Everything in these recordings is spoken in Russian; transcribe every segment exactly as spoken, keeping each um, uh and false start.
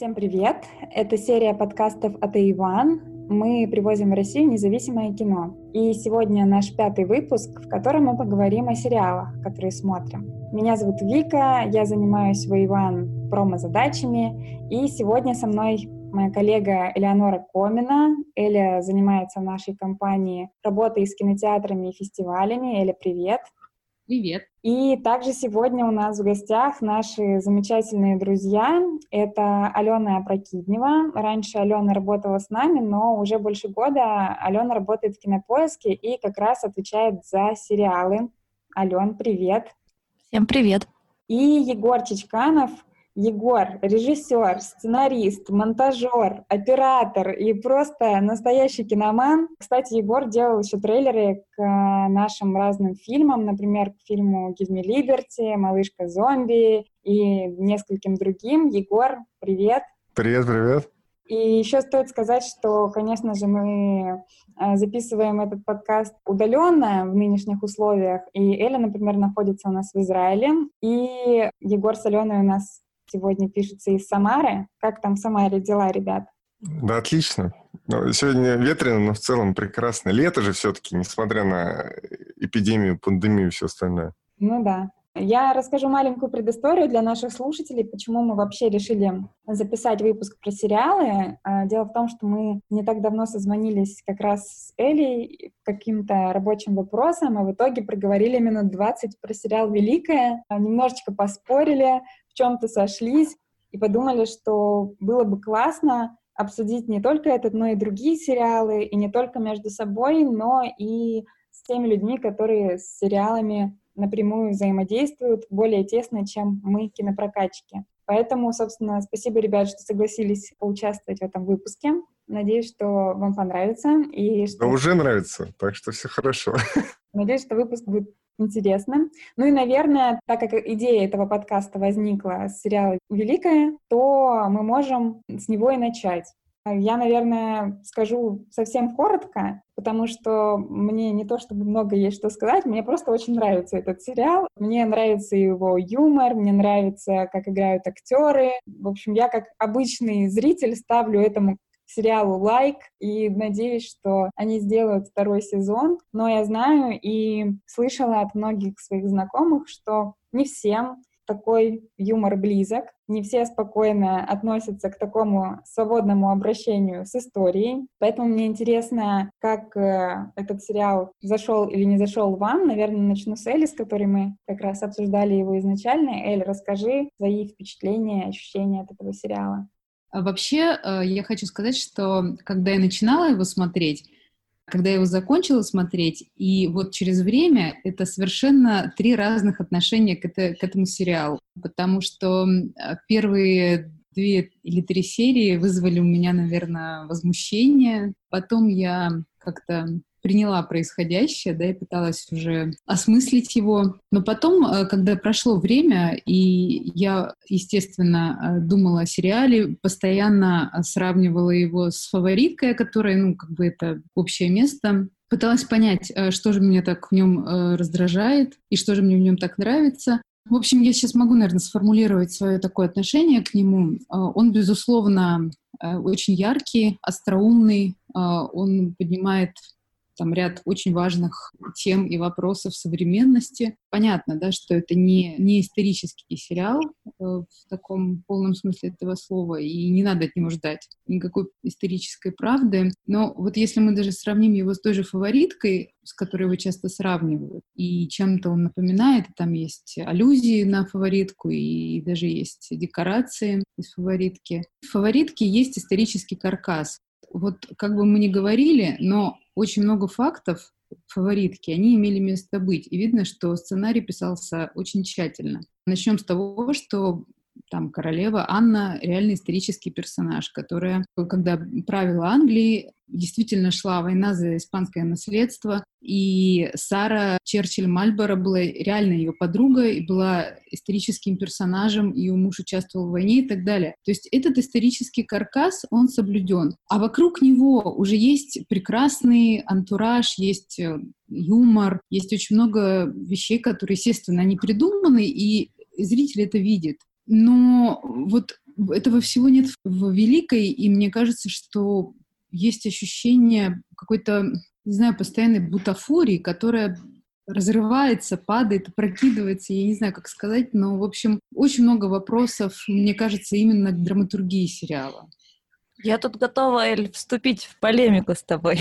Всем привет! Это серия подкастов от эй один. Мы привозим в Россию независимое кино. И сегодня наш пятый выпуск, в котором мы поговорим о сериалах, которые смотрим. Меня зовут Вика, я занимаюсь в эй один промо-задачами. И сегодня со мной моя коллега Элеонора Комина. Эля занимается в нашей компании работой с кинотеатрами и фестивалями. Эля, привет! Привет! И также сегодня у нас в гостях наши замечательные друзья. Это Алена Прокиднева. Раньше Алена работала с нами, но уже больше года Алена работает в Кинопоиске и как раз отвечает за сериалы. Ален, привет! Всем привет! И Егор Чичканов. Егор — режиссер, сценарист, монтажер, оператор и просто настоящий киноман. Кстати, Егор делал еще трейлеры к нашим разным фильмам, например, к фильму «Give me liberty», «Малышка-зомби» и нескольким другим. Егор, привет! Привет-привет! И еще стоит сказать, что, конечно же, мы записываем этот подкаст удаленно в нынешних условиях, и Эля, например, находится у нас в Израиле, и Егор с Аленой у нас сегодня пишется из Самары. Как там в Самаре дела, ребят? Да, отлично. Сегодня ветрено, но в целом прекрасно. Лето же все-таки, несмотря на эпидемию, пандемию и все остальное. Ну да. Я расскажу маленькую предысторию для наших слушателей, почему мы вообще решили записать выпуск про сериалы. Дело в том, что мы не так давно созвонились как раз с Элей каким-то рабочим вопросом, а в итоге проговорили минут двадцать про сериал «Великая», немножечко поспорили, в чем-то сошлись и подумали, что было бы классно обсудить не только этот, но и другие сериалы, и не только между собой, но и с теми людьми, которые с сериалами напрямую взаимодействуют более тесно, чем мы, кинопрокатчики. Поэтому, собственно, спасибо, ребят, что согласились поучаствовать в этом выпуске. Надеюсь, что вам понравится. И что... Да уже нравится, так что все хорошо. Надеюсь, что выпуск будет интересным. Ну и, наверное, так как идея этого подкаста возникла с сериала «Великая», то мы можем с него и начать. Я, наверное, скажу совсем коротко, потому что мне не то чтобы много есть что сказать, мне просто очень нравится этот сериал. Мне нравится его юмор, мне нравится, как играют актеры. В общем, я как обычный зритель ставлю этому сериалу лайк и надеюсь, что они сделают второй сезон. Но я знаю и слышала от многих своих знакомых, что не всем такой юмор близок, не все спокойно относятся к такому свободному обращению с историей. Поэтому мне интересно, как э, этот сериал зашел или не зашел вам. Наверное, начну с Эли, с которой мы как раз обсуждали его изначально. Эль, расскажи свои впечатления, ощущения от этого сериала. Вообще, э, я хочу сказать, что когда я начинала его смотреть, когда я его закончила смотреть, и вот через время это совершенно три разных отношения к, это, к этому сериалу, потому что первые две или три серии вызвали у меня, наверное, возмущение. Потом я как-то приняла происходящее, да, и пыталась уже осмыслить его. Но потом, когда прошло время, и я, естественно, думала о сериале, постоянно сравнивала его с «Фавориткой», которая, ну, как бы это общее место, пыталась понять, что же меня так в нем раздражает и что же мне в нем так нравится. В общем, я сейчас могу, наверное, сформулировать свое такое отношение к нему. Он, безусловно, очень яркий, остроумный, он поднимает там ряд очень важных тем и вопросов современности. Понятно, да, что это не, не исторический сериал э, в таком полном смысле этого слова, и не надо от него ждать никакой исторической правды. Но вот если мы даже сравним его с той же «Фавориткой», с которой его часто сравнивают, и чем-то он напоминает, там есть аллюзии на «Фаворитку», и даже есть декорации из «Фаворитки». В «Фаворитке» есть исторический каркас. Вот как бы мы ни говорили, но очень много фактов «Фаворитки», они имели место быть. И видно, что сценарий писался очень тщательно. Начнем с того, что там королева Анна — реально исторический персонаж, которая, когда правила Англией, действительно шла война за испанское наследство. И Сара Черчилль Мальборо была реально ее подруга и была историческим персонажем, ее муж участвовал в войне и так далее. То есть этот исторический каркас, он соблюден. А вокруг него уже есть прекрасный антураж, есть юмор, есть очень много вещей, которые, естественно, они придуманы, и зритель это видит. Но вот Этого всего нет в «Великой», и мне кажется, что есть ощущение какой-то, не знаю, постоянной бутафории, которая разрывается, падает, опрокидывается, я не знаю, как сказать, но, в общем, очень много вопросов, мне кажется, именно к драматургии сериала. Я тут готова, Эль, вступить в полемику с тобой.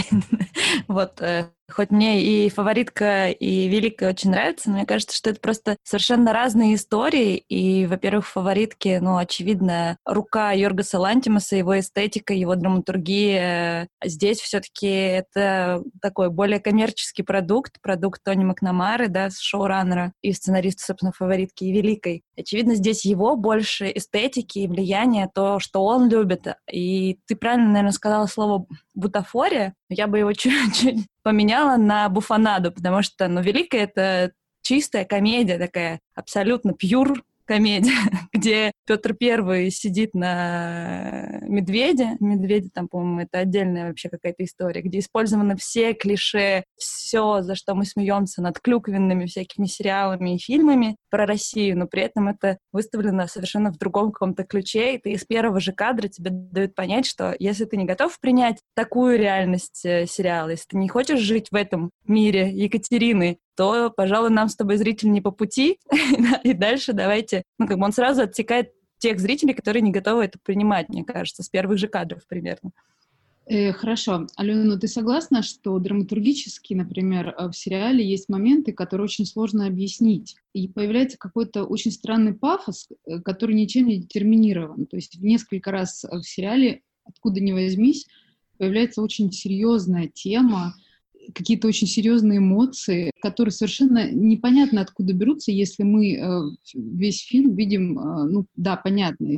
Вот, э, хоть мне и «Фаворитка», и «Великая» очень нравятся, но мне кажется, что это просто совершенно разные истории. И, во-первых, в «Фаворитке», ну, очевидно, рука Йоргоса Лантимоса, его эстетика, его драматургия. Здесь все-таки это такой более коммерческий продукт, продукт Тони Макнамары, да, шоураннера и сценариста, собственно, «Фаворитки» и «Великой». Очевидно, здесь его больше эстетики и влияния, то, что он любит. И ты правильно, наверное, сказала слово «бутафория», но я бы его чуть-чуть поменяла на буфонаду, потому что, ну, «Великая» — это чистая комедия такая, абсолютно пьюр комедия, где Петр Первый сидит на медведе. Медведи там, по-моему, это отдельная вообще какая-то история, где использованы все клише, все, за что мы смеемся над клюквенными всякими сериалами и фильмами про Россию, но при этом это выставлено совершенно в другом каком-то ключе, и ты из первого же кадра тебе дают понять, что если ты не готов принять такую реальность сериала, если ты не хочешь жить в этом мире Екатерины, то, пожалуй, нам с тобой, зритель, не по пути, и дальше давайте... Ну, как бы он сразу отсекает тех зрителей, которые не готовы это принимать, мне кажется, с первых же кадров примерно. Э, хорошо. Алена, ты согласна, что драматургически, например, в сериале есть моменты, которые очень сложно объяснить, и появляется какой-то очень странный пафос, который ничем не детерминирован. То есть в несколько раз в сериале, откуда ни возьмись, появляется очень серьезная тема, какие-то очень серьезные эмоции, которые совершенно непонятно откуда берутся, если мы э, весь фильм видим, э, ну да, понятно,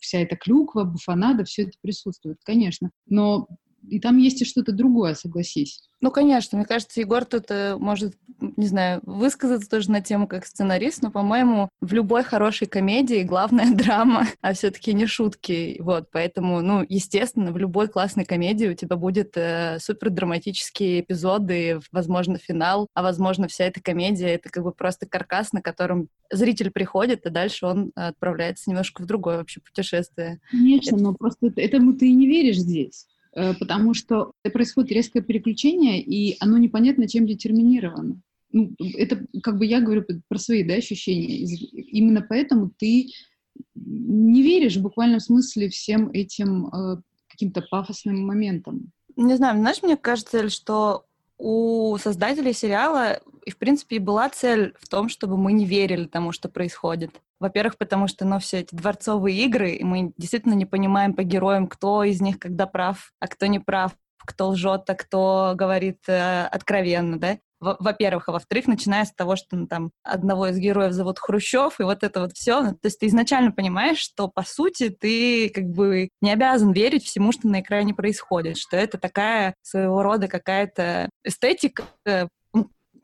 вся эта клюква, буфонада, все это присутствует, конечно, но и там есть и что-то другое, согласись. Ну, конечно, мне кажется, Егор тут э, может, не знаю, высказаться тоже на тему как сценарист, но, по-моему, в любой хорошей комедии главная драма, а все-таки не шутки, вот, поэтому, ну, естественно, в любой классной комедии у тебя будут э, супердраматические эпизоды, возможно, финал, а, возможно, вся эта комедия — это как бы просто каркас, на котором зритель приходит, а дальше он отправляется немножко в другое вообще путешествие. Конечно, это... но просто этому ты и не веришь здесь. Потому что происходит резкое переключение, и оно непонятно, чем детерминировано. Ну, это, как бы я говорю про свои, да, ощущения. Именно поэтому ты не веришь в буквальном смысле всем этим э, каким-то пафосным моментам. Не знаю, знаешь, мне кажется, что у создателей сериала, и, в принципе, и была цель в том, чтобы мы не верили тому, что происходит. Во-первых, потому что, ну, все эти дворцовые игры, и мы действительно не понимаем по героям, кто из них когда прав, а кто не прав, кто лжет, а кто говорит э, откровенно, да? Во-первых, а во-вторых, начиная с того, что, ну, там одного из героев зовут Хрущев, и вот это вот все. Ну, то есть ты изначально понимаешь, что, по сути, ты как бы не обязан верить всему, что на экране происходит, что это такая своего рода какая-то эстетика,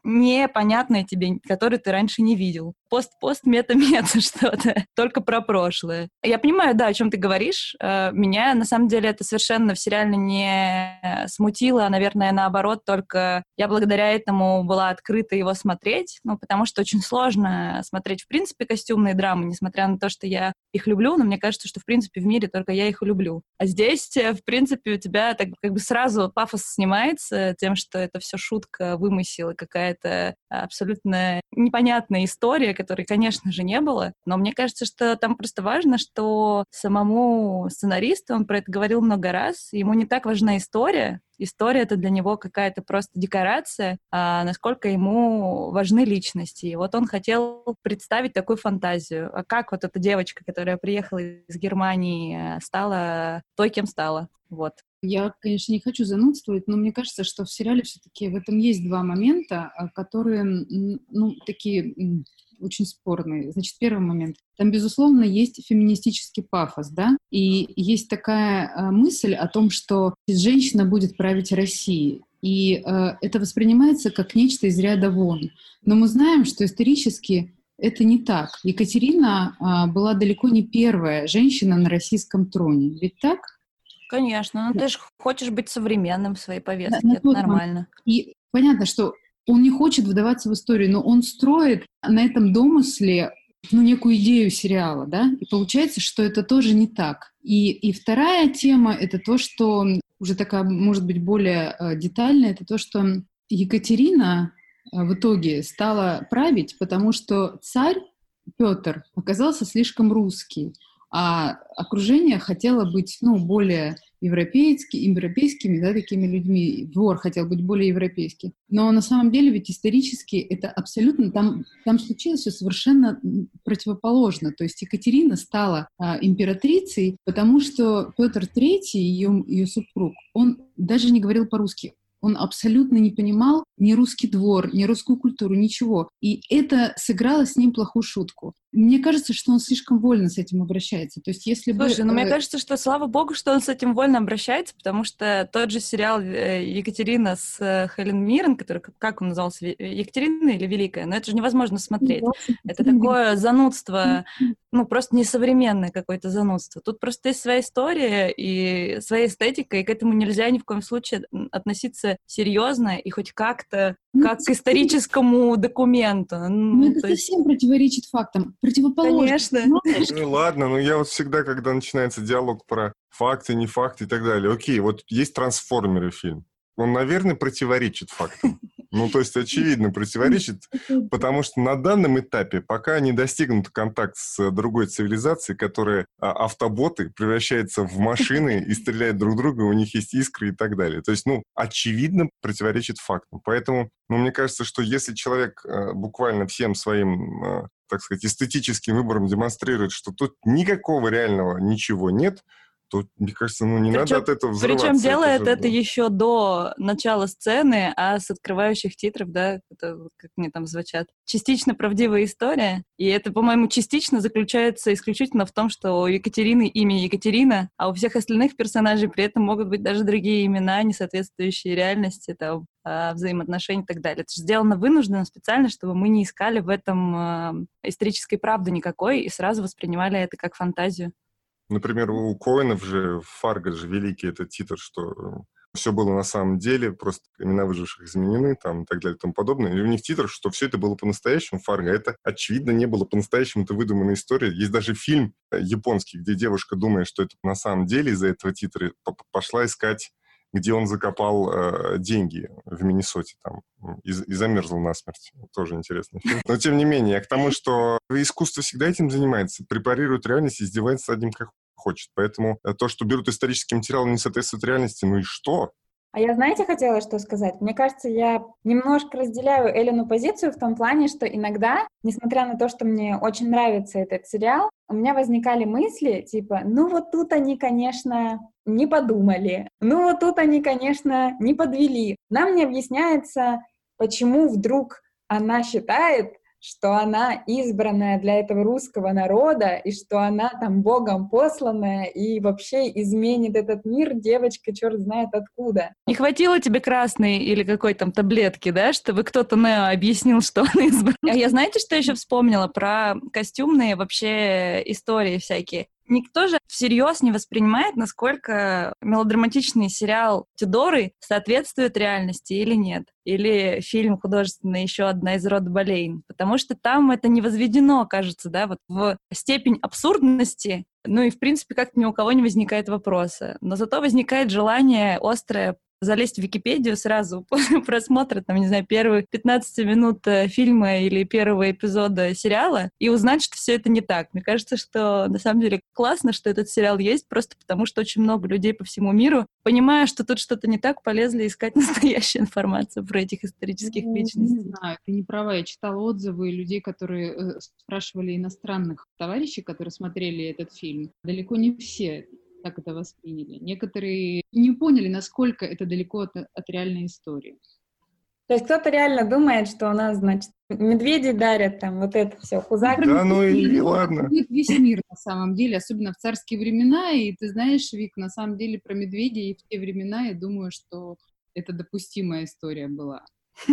непонятное тебе, которое ты раньше не видел. Пост-пост, мета-мета что-то, только про прошлое. Я понимаю, да, о чем ты говоришь. Меня, на самом деле, это совершенно в сериале не смутило, наверное, наоборот, только я благодаря этому была открыта его смотреть, ну, потому что очень сложно смотреть, в принципе, костюмные драмы, несмотря на то, что я их люблю, но мне кажется, что, в принципе, в мире только я их и люблю. А здесь, в принципе, у тебя так как бы сразу пафос снимается тем, что это все шутка, вымысел и какая-то это абсолютно непонятная история, которой, конечно же, не было. Но мне кажется, что там просто важно, что самому сценаристу, он про это говорил много раз, ему не так важна история. История — это для него какая-то просто декорация, а насколько ему важны личности. И вот он хотел представить такую фантазию. А как вот эта девочка, которая приехала из Германии, стала той, кем стала? Вот. Я, конечно, не хочу занудствовать, но мне кажется, что в сериале все-таки в этом есть два момента, которые, ну, такие очень спорные. Значит, первый момент. Там, безусловно, есть феминистический пафос, да, и есть такая мысль о том, что женщина будет править Россией. И э, это воспринимается как нечто из ряда вон. Но мы знаем, что исторически это не так. Екатерина э, была далеко не первая женщина на российском троне. Ведь так? Конечно, но да. Ты же хочешь быть современным в своей повестке, да, это нормально. И понятно, что он не хочет вдаваться в историю, но он строит на этом домысле ну, некую идею сериала, да, и получается, что это тоже не так. И, и вторая тема — это то, что, уже такая, может быть, более детальная, это то, что Екатерина в итоге стала править, потому что царь Петр оказался слишком русский, а окружение хотело быть, ну, более европейскими, европейскими, да, такими людьми. Двор хотел быть более европейским. Но на самом деле ведь исторически это абсолютно... Там, там случилось все совершенно противоположно. То есть Екатерина стала а, императрицей, потому что Петр Третий, ее, ее супруг, он даже не говорил по-русски. Он абсолютно не понимал ни русский двор, ни русскую культуру, ничего. И это сыграло с ним плохую шутку. Мне кажется, что он слишком вольно с этим обращается. То есть, если Слушай, бы... ну мне кажется, что слава богу, что он с этим вольно обращается, потому что тот же сериал «Екатерина» с Хелен Миррен, который, как он назывался, «Екатерина» или «Великая», но это же невозможно смотреть. Это такое занудство, ну просто несовременное какое-то занудство. Тут просто есть своя история и своя эстетика, и к этому нельзя ни в коем случае относиться серьезно и хоть как-то как ну, к историческому документу. Ну, это есть... совсем противоречит фактам. Противоположно. Конечно. Ну, ладно, но я вот всегда, когда начинается диалог про факты, не факты и так далее, окей, вот есть «Трансформеры» фильм. Он, наверное, противоречит фактам. Ну, то есть, очевидно, противоречит, потому что на данном этапе, пока не достигнут контакт с другой цивилизацией, которая автоботы превращаются в машины и стреляют друг друга, у них есть искры и так далее. То есть, ну, очевидно, противоречит фактам. Поэтому, ну, мне кажется, что если человек буквально всем своим, так сказать, эстетическим выбором демонстрирует, что тут никакого реального ничего нет, тут, мне кажется, ну не причем, надо от этого взрываться. Причем делает это, же, это да. еще до начала сцены, а с открывающих титров, да, это, как мне там звучат, частично правдивая история. И это, по-моему, частично заключается исключительно в том, что у Екатерины имя Екатерина, а у всех остальных персонажей при этом могут быть даже другие имена, не соответствующие реальности, там, взаимоотношений и так далее. Это же сделано вынужденно, специально, чтобы мы не искали в этом исторической правды никакой и сразу воспринимали это как фантазию. Например, у Коэнов же, Фарго же великий этот титр, что все было на самом деле, просто имена выживших изменены, там, и так далее, и тому подобное. И у них титр, что все это было по-настоящему, Фарго. Это, очевидно, не было по-настоящему, это выдуманная история. Есть даже фильм японский, где девушка, думая, что это на самом деле из-за этого титра, пошла искать, где он закопал э, деньги в Миннесоте там, и, и замерзла насмерть. Тоже интересный фильм. Но, тем не менее, к тому, что искусство всегда этим занимается, препарирует реальность и издевается над ним как хочет. Поэтому то, что берут исторический материал, не соответствует реальности, ну и что? А я, знаете, хотела что сказать? Мне кажется, я немножко разделяю Элину позицию в том плане, что иногда, несмотря на то, что мне очень нравится этот сериал, у меня возникали мысли, типа, ну вот тут они, конечно, не подумали, ну вот тут они, конечно, не подвели. Нам не объясняется, почему вдруг она считает, что она избранная для этого русского народа, и что она там богом посланная, и вообще изменит этот мир девочка черт знает откуда. Не хватило тебе красной или какой там таблетки, да, чтобы кто-то Нео объяснил, что она избранная? Я знаете, что еще вспомнила? Про костюмные вообще истории всякие. Никто же всерьез не воспринимает, насколько мелодраматичный сериал «Тюдоры» соответствует реальности или нет. Или фильм художественный «Еще одна из рода Болейн». Потому что там это не возведено, кажется, да, вот в степень абсурдности. Ну и, в принципе, как-то ни у кого не возникает вопроса. Но зато возникает желание острое залезть в Википедию сразу после просмотра, там, не знаю, первых пятнадцать минут фильма или первого эпизода сериала и узнать, что все это не так. Мне кажется, что на самом деле классно, что этот сериал есть, просто потому что очень много людей по всему миру, понимая, что тут что-то не так, полезли искать настоящую информацию про этих исторических ну, личностей. Не знаю, ты не права. Я читала отзывы людей, которые э, спрашивали иностранных товарищей, которые смотрели этот фильм. Далеко не все так это восприняли. Некоторые не поняли, насколько это далеко от, от реальной истории. То есть кто-то реально думает, что у нас, значит, медведи дарят там вот это все, хузаки. Да, ну и ладно. Весь мир на самом деле, особенно в царские времена. И ты знаешь, Вик, на самом деле про медведей и в те времена, я думаю, что это допустимая история была.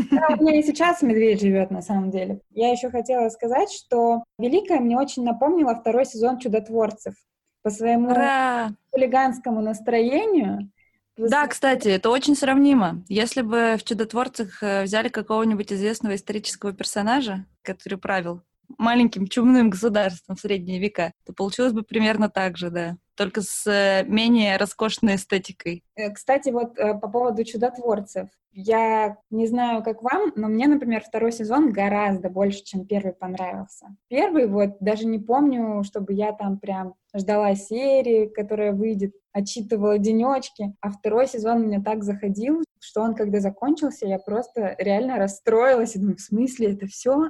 Да, у меня и сейчас медведь живет, на самом деле. Я еще хотела сказать, что Великая мне очень напомнила второй сезон «Чудотворцев». По своему Ура! хулиганскому настроению. Да, кстати, это очень сравнимо. Если бы в «Чудотворцах» взяли какого-нибудь известного исторического персонажа, который правил, маленьким чумным государством в средние века, то получилось бы примерно так же, да, только с менее роскошной эстетикой. Кстати, вот по поводу «Чудотворцев». Я не знаю, как вам, но мне, например, второй сезон гораздо больше, чем первый понравился. Первый, вот, даже не помню, чтобы я там прям ждала серии, которая выйдет, отчитывала денечки, а второй сезон мне так заходил, что он, когда закончился, я просто реально расстроилась и думаю, в смысле это все?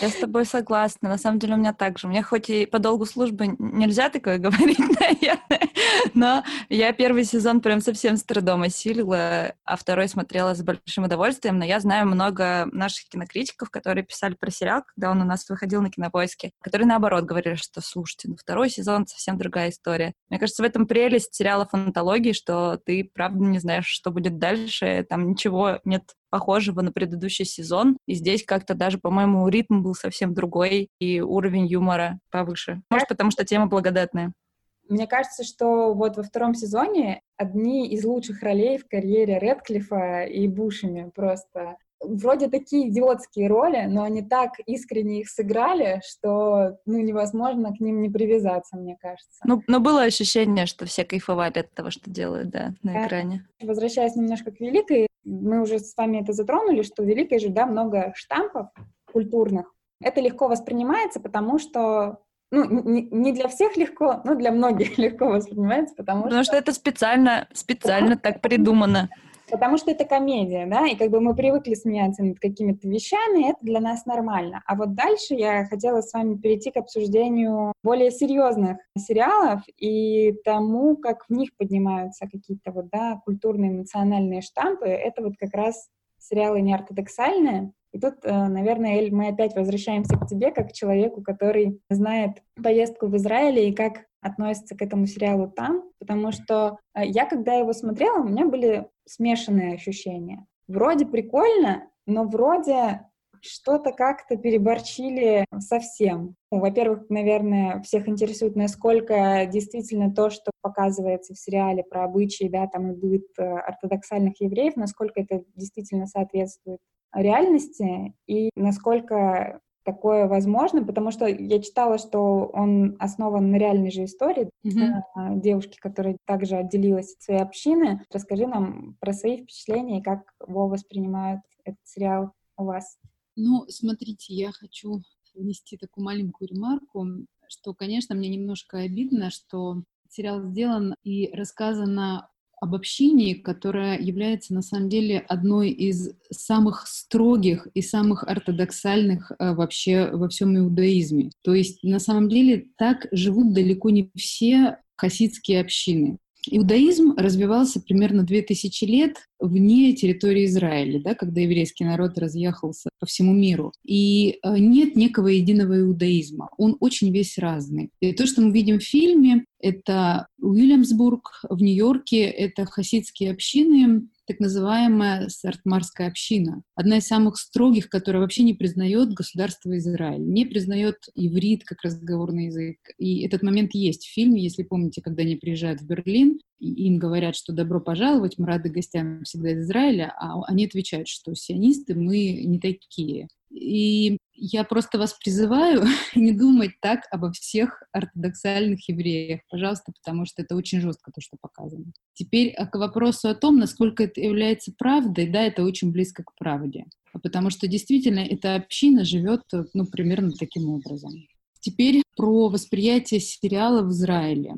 Я с тобой согласна, на самом деле у меня так же. Мне хоть и по долгу службы нельзя такое говорить, наверное, но я первый сезон прям совсем с трудом осилила, а второй смотрела с большим удовольствием, но я знаю много наших кинокритиков, которые писали про сериал, когда он у нас выходил на Кинопоиске, которые наоборот говорили, что слушайте, ну второй сезон совсем другая история. Мне кажется, в этом прелесть сериалов антологии, что ты правда не знаешь, что будет дальше, там ничего нет похожего на предыдущий сезон. И здесь как-то даже, по-моему, ритм был совсем другой, и уровень юмора повыше. Может, потому что тема благодатная. Мне кажется, что вот во втором сезоне одни из лучших ролей в карьере Редклиффа и Бушами просто. Вроде такие идиотские роли, но они так искренне их сыграли, что ну, невозможно к ним не привязаться, мне кажется. Ну, но было ощущение, что все кайфовали от того, что делают, да, на да. экране. Возвращаясь немножко к «Великой», мы уже с вами это затронули, что в «Великой» же, да, много штампов культурных. Это легко воспринимается, потому что... Ну, не для всех легко, но для многих легко воспринимается, потому, потому что... Потому что это специально, специально так придумано. Потому что это комедия, да, и как бы мы привыкли смеяться над какими-то вещами, это для нас нормально. А вот дальше я хотела с вами перейти к обсуждению более серьезных сериалов и тому, как в них поднимаются какие-то вот, да, культурные, эмоциональные штампы. Это вот как раз сериалы неортодоксальные. И тут, наверное, Эль, мы опять возвращаемся к тебе, как к человеку, который знает поездку в Израиле и как относится к этому сериалу там, потому что я, когда его смотрела, у меня были смешанные ощущения. Вроде прикольно, но вроде что-то как-то переборчили совсем. Во-первых, наверное, всех интересует, насколько действительно то, что показывается в сериале про обычаи, да, там и быт ортодоксальных евреев, насколько это действительно соответствует реальности и насколько такое возможно, потому что я читала, что он основан на реальной же истории mm-hmm. девушки, которая также отделилась от своей общины. Расскажи нам про свои впечатления и как его воспринимают этот сериал у вас. Ну, смотрите, я хочу внести такую маленькую ремарку, что, конечно, мне немножко обидно, что сериал сделан и рассказано об общении, которое является на самом деле одной из самых строгих и самых ортодоксальных вообще во всем иудаизме. То есть на самом деле так живут далеко не все хасидские общины. Иудаизм развивался примерно две тысячи лет вне территории Израиля, да, когда еврейский народ разъехался по всему миру. И нет некого единого иудаизма. Он очень весь разный. И то, что мы видим в фильме, это Уильямсбург в Нью-Йорке, это хасидские общины, так называемая сартмарская община. Одна из самых строгих, которая вообще не признает государство Израиль, не признает иврит как разговорный язык. И этот момент есть в фильме, если помните, когда они приезжают в Берлин, и им говорят, что добро пожаловать, мы рады гостям всегда из Израиля, а они отвечают, что сионисты, мы не такие. И я просто вас призываю не думать так обо всех ортодоксальных евреях, пожалуйста, потому что это очень жестко то, что показано. Теперь к вопросу о том, насколько это является правдой, да, это очень близко к правде, потому что действительно эта община живет, ну, примерно таким образом. Теперь про восприятие сериала в Израиле.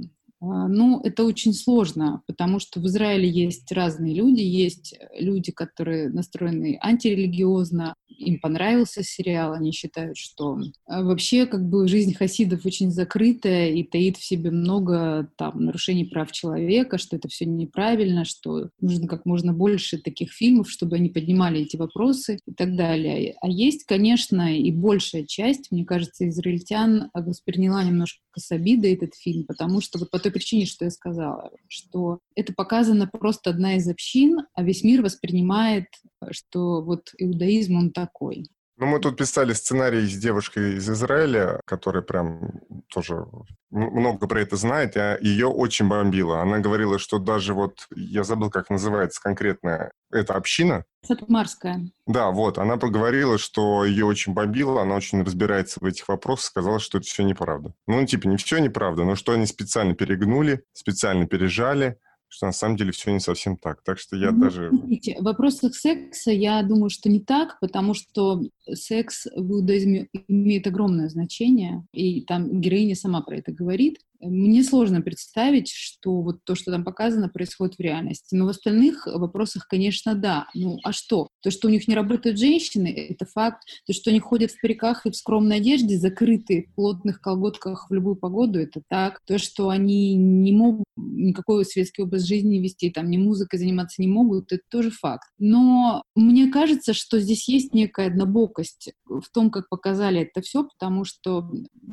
Ну, это очень сложно, потому что в Израиле есть разные люди, есть люди, которые настроены антирелигиозно, им понравился сериал, они считают, что вообще как бы жизнь хасидов очень закрытая и таит в себе много там нарушений прав человека, что это все неправильно, что нужно как можно больше таких фильмов, чтобы они поднимали эти вопросы и так далее. А есть, конечно, и большая часть, мне кажется, израильтян восприняла немножко с обидой этот фильм, потому что вот по той причине, что я сказала, что это показано просто одна из общин, а весь мир воспринимает, что вот иудаизм, он такой. Ну, мы тут писали сценарий с девушкой из Израиля, которая прям тоже много про это знает, и ее очень бомбило. Она говорила, что даже вот, я забыл, как называется конкретно эта община. Сатмарская. Да, вот, она поговорила, что ее очень бомбило, она очень разбирается в этих вопросах, сказала, что это все неправда. Ну, типа, не все неправда, но что они специально перегнули, специально пережали, что на самом деле все не совсем так. Так что я ну, даже... Смотрите, в вопросах секса я думаю, что не так, потому что секс в иудаизме имеет огромное значение, и там героиня сама про это говорит. Мне сложно представить, что вот то, что там показано, происходит в реальности. Но в остальных вопросах, конечно, да. Ну, а что? То, что у них не работают женщины, это факт. То, что они ходят в париках и в скромной одежде, закрытые в плотных колготках в любую погоду, это так. То, что они не могут никакой светский образ жизни вести, там, ни музыкой заниматься не могут, это тоже факт. Но мне кажется, что здесь есть некая однобокость в том, как показали это все, потому что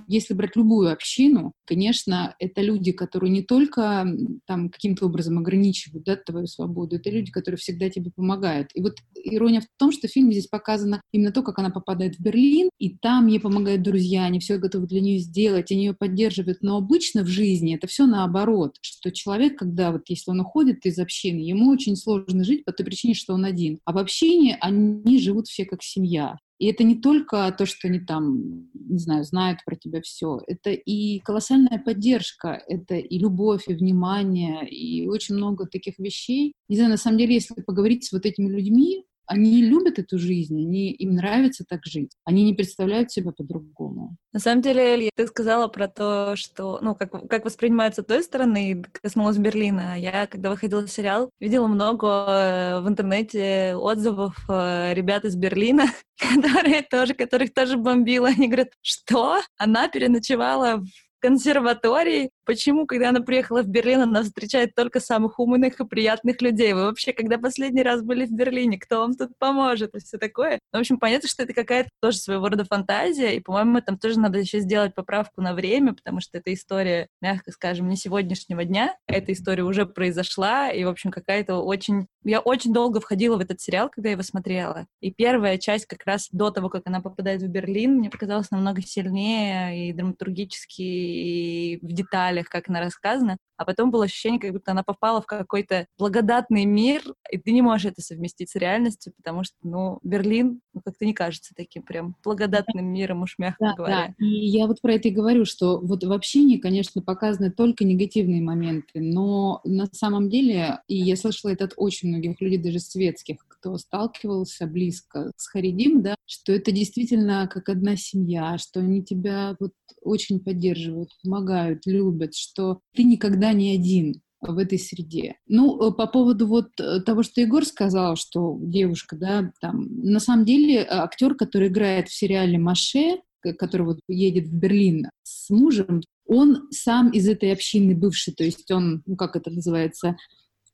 если брать любую общину, конечно, это люди, которые не только там каким-то образом ограничивают, да, твою свободу, это люди, которые всегда тебе помогают. И вот ирония в том, что в фильме здесь показано именно то, как она попадает в Берлин, и там ей помогают друзья, они все готовы для нее сделать, они ее поддерживают. Но обычно в жизни это все наоборот, что человек, когда вот если он уходит из общины, ему очень сложно жить по той причине, что он один. А в общине они живут все как семья. И это не только то, что они там, не знаю, знают про тебя все. Это и колоссальная поддержка, это и любовь, и внимание, и очень много таких вещей. Не знаю, на самом деле, если поговорить с вот этими людьми, они любят эту жизнь, они, им нравится так жить, они не представляют себя по-другому. На самом деле, Эль, ты сказала про то, что, ну, как, как воспринимается с той стороны, космос Берлина. Я, когда выходила в сериал, видела много в интернете отзывов ребят из Берлина, которые тоже, которых тоже бомбило. Они говорят, что? Она переночевала в консерватории. Почему, когда она приехала в Берлин, она встречает только самых умных и приятных людей? Вы вообще, когда последний раз были в Берлине, кто вам тут поможет и все такое? В общем, понятно, что это какая-то тоже своего рода фантазия, и, по-моему, там тоже надо еще сделать поправку на время, потому что эта история, мягко скажем, не сегодняшнего дня, эта история уже произошла, и, в общем, какая-то очень... Я очень долго входила в этот сериал, когда я его смотрела, и первая часть как раз до того, как она попадает в Берлин, мне показалась намного сильнее и драматургически, и в деталях, как она рассказана, а потом было ощущение, как будто она попала в какой-то благодатный мир, и ты не можешь это совместить с реальностью, потому что, ну, Берлин, ну, как-то не кажется таким прям благодатным миром, уж мягко да, говоря. Да. И я вот про это и говорю, что вот в общении, конечно, показаны только негативные моменты, но на самом деле, и я слышала это от очень многих людей, даже светских, кто сталкивался близко с Харидим, да, что это действительно как одна семья, что они тебя вот очень поддерживают, помогают, любят, что ты никогда не один в этой среде. Ну, по поводу вот того, что Егор сказал, что девушка, да, там, на самом деле актер, который играет в сериале «Маше», который вот едет в Берлин с мужем, он сам из этой общины бывший, то есть он, ну, как это называется,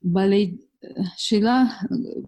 болеет, Шейла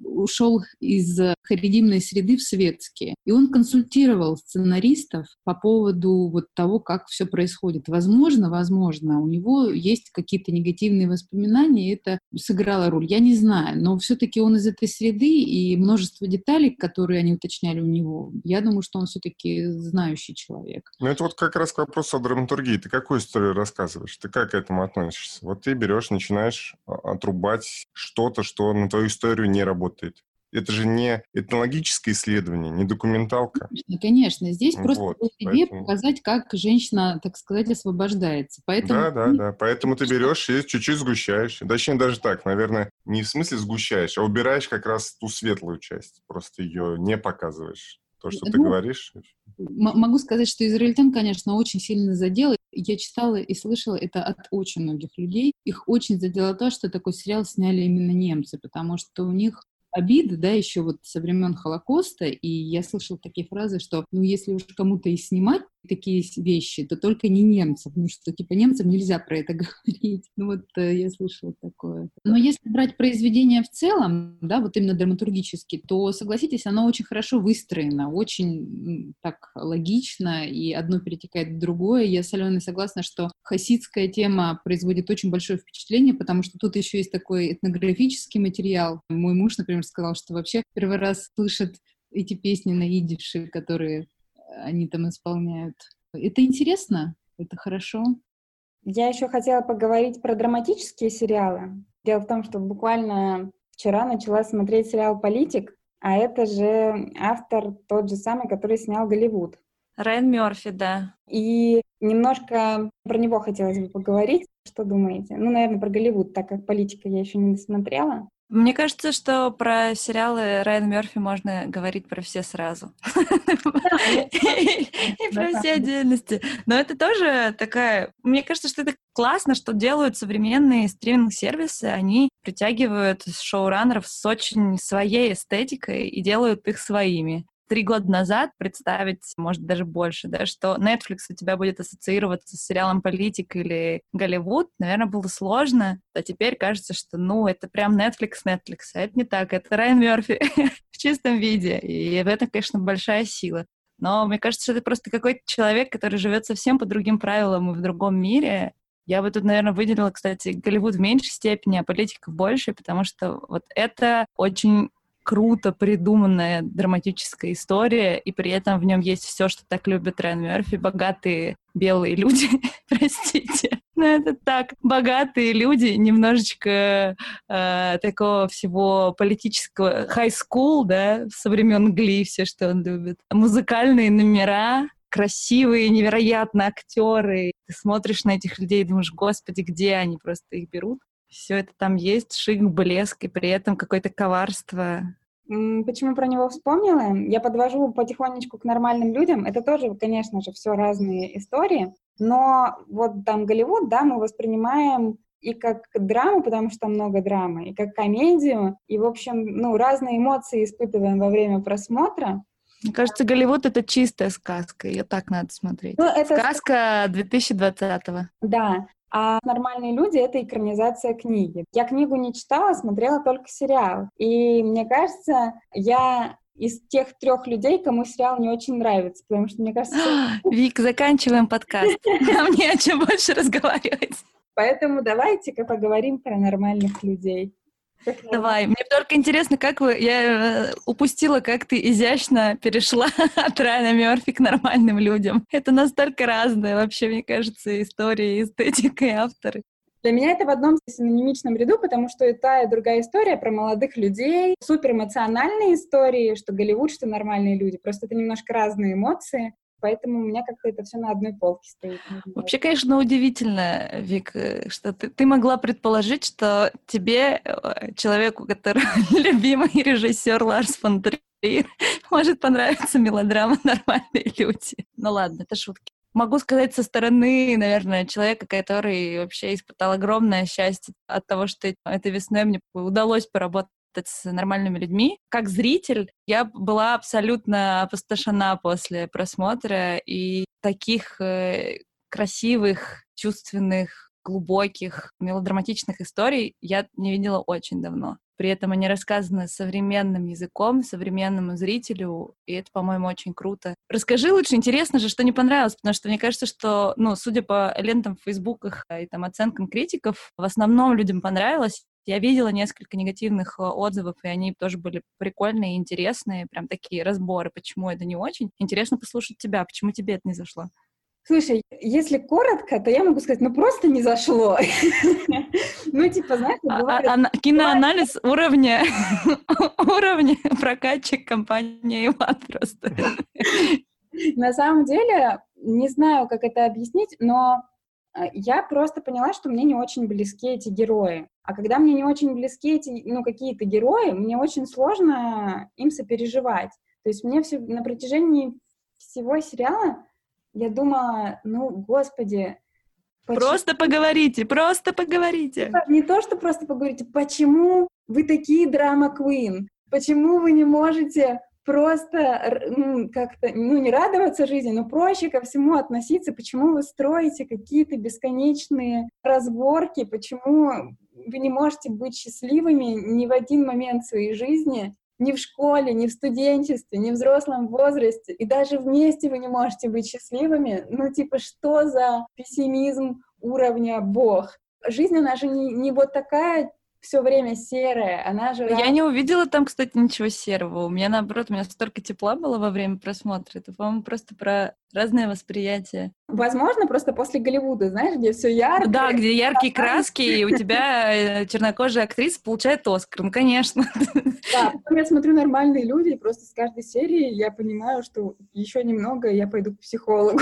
ушел из харидимной среды в светские, и он консультировал сценаристов по поводу вот того, как все происходит. Возможно, возможно, у него есть какие-то негативные воспоминания, и это сыграло роль. Я не знаю, но все-таки он из этой среды, и множество деталей, которые они уточняли у него, я думаю, что он все-таки знающий человек. Ну это вот как раз к вопросу о драматургии. Ты какую историю рассказываешь? Ты как к этому относишься? Вот ты берешь, начинаешь отрубать что-то, что на твою историю не работает. Это же не этнологическое исследование, не документалка. Конечно, конечно. Здесь вот, просто тебе поэтому... показать, как женщина, так сказать, освобождается. Поэтому... Да, да, да. Поэтому ты берешь и чуть-чуть сгущаешь. Точнее, даже так, наверное, не в смысле сгущаешь, а убираешь как раз ту светлую часть. Просто ее не показываешь. То, что ну, ты говоришь. Могу сказать, что израильтян, конечно, очень сильно задело. Я читала и слышала это от очень многих людей. Их очень задело то, что такой сериал сняли именно немцы, потому что у них обиды, да, еще вот со времен Холокоста, и я слышала такие фразы, что, ну, если уж кому-то и снимать такие вещи, то только не немцам, потому что, типа, немцам нельзя про это говорить. Ну, вот я слышала такое. Но если брать произведение в целом, да, вот именно драматургически, то, согласитесь, оно очень хорошо выстроено, очень так логично, и одно перетекает в другое. Я с Аленой согласна, что хасидская тема производит очень большое впечатление, потому что тут еще есть такой этнографический материал. Мой муж, например, сказал, что вообще первый раз слышит эти песни на идише, которые они там исполняют. Это интересно, это хорошо. Я еще хотела поговорить про драматические сериалы. Дело в том, что буквально вчера начала смотреть сериал «Политик», а это же автор тот же самый, который снял «Голливуд». Райан Мёрфи, да. И немножко про него хотелось бы поговорить. Что думаете? Ну, наверное, про «Голливуд», так как «Политика» я еще не досмотрела. Мне кажется, что про сериалы Райан Мёрфи можно говорить про все сразу. И про все отдельности. Но это тоже такая... Мне кажется, что это классно, что делают современные стриминг-сервисы. Они притягивают шоураннеров с очень своей эстетикой и делают их своими. Три года назад представить, может, даже больше, да, что Netflix у тебя будет ассоциироваться с сериалом «Политик» или «Голливуд», наверное, было сложно. А теперь кажется, что, ну, это прям Netflix, Netflix. А это не так, это Райан Мёрфи в чистом виде. И в этом, конечно, большая сила. Но мне кажется, что это просто какой-то человек, который живет совсем по другим правилам и в другом мире. Я бы тут, наверное, выделила, кстати, «Голливуд» в меньшей степени, а «Политика» в большей, потому что вот это очень... круто придуманная драматическая история, и при этом в нем есть все, что так любит Райан Мёрфи. Богатые белые люди, простите, но это так. Богатые люди, немножечко э, такого всего политического хай-скул, да, со времен Гли, все, что он любит. Музыкальные номера, красивые, невероятно актеры. Ты смотришь на этих людей и думаешь, господи, где они просто их берут? Все это там есть, шик, блеск, и при этом какое-то коварство. Почему про него вспомнила? Я подвожу потихонечку к «Нормальным людям». Это тоже, конечно же, все разные истории. Но вот там «Голливуд», да, мы воспринимаем и как драму, потому что много драмы, и как комедию. И, в общем, ну, разные эмоции испытываем во время просмотра. Мне кажется, «Голливуд» — это чистая сказка, ее так надо смотреть. Ну, это... Сказка две тысячи двадцатого. Да. А «Нормальные люди» — это экранизация книги. Я книгу не читала, смотрела только сериал. И мне кажется, я из тех трех людей, кому сериал не очень нравится, потому что, мне кажется... Что... Вик, заканчиваем подкаст. Нам не о чем больше разговаривать. Поэтому давайте-ка поговорим про «Нормальных людей». Давай. Мне только интересно, как вы... Я упустила, как ты изящно перешла от Райана Мёрфи к «Нормальным людям». Это настолько разные вообще, мне кажется, истории, эстетика и авторы. Для меня это в одном синонимичном ряду, потому что и та, и другая история про молодых людей, суперэмоциональные истории, что Голливуд, что «Нормальные люди». Просто это немножко разные эмоции. Поэтому у меня как-то это все на одной полке стоит. Вообще, конечно, удивительно, Вик, что ты, ты могла предположить, что тебе, человеку, который любимый режиссер Ларс фон Триер, может понравиться мелодрама «Нормальные люди». Ну ладно, это шутки. Могу сказать со стороны, наверное, человека, который вообще испытал огромное счастье от того, что этой весной мне удалось поработать с «Нормальными людьми». Как зритель я была абсолютно опустошена после просмотра, и таких э, красивых, чувственных, глубоких, мелодраматичных историй я не видела очень давно. При этом они рассказаны современным языком, современному зрителю, и это, по-моему, очень круто. Расскажи лучше, интересно же, что не понравилось, потому что мне кажется, что, ну, судя по лентам в Фейсбуках и там оценкам критиков, в основном людям понравилось. Я видела несколько негативных отзывов, и они тоже были прикольные и интересные, прям такие разборы, почему это не очень. Интересно послушать тебя, почему тебе это не зашло? Слушай, если коротко, то я могу сказать, ну просто не зашло. Ну типа, знаешь, бывает... Киноанализ уровня прокатчик компании «Иван» просто. На самом деле, не знаю, как это объяснить, но... Я просто поняла, что мне не очень близки эти герои. А когда мне не очень близки эти, ну, какие-то герои, мне очень сложно им сопереживать. То есть мне все, на протяжении всего сериала я думала, ну, господи... Почему... Просто поговорите, просто поговорите. Не то, что просто поговорите. Почему вы такие драма-квин? Почему вы не можете... Просто ну, как-то, ну, не радоваться жизни, но проще ко всему относиться. Почему вы строите какие-то бесконечные разборки? Почему вы не можете быть счастливыми ни в один момент своей жизни? Ни в школе, ни в студенчестве, ни в взрослом возрасте. И даже вместе вы не можете быть счастливыми. Ну, типа, что за пессимизм уровня «Бог»? Жизнь, она же не, не вот такая все время серое, она же... Я не увидела там, кстати, ничего серого. У меня, наоборот, у меня столько тепла было во время просмотра. Это, по-моему, просто про разное восприятие. Возможно, просто после Голливуда, знаешь, где все ярко. Да, где яркие краски, и у тебя чернокожая актриса получает Оскар. Ну, конечно. Да, потом я смотрю «Нормальные люди», и просто с каждой серии я понимаю, что еще немного я пойду к психологу.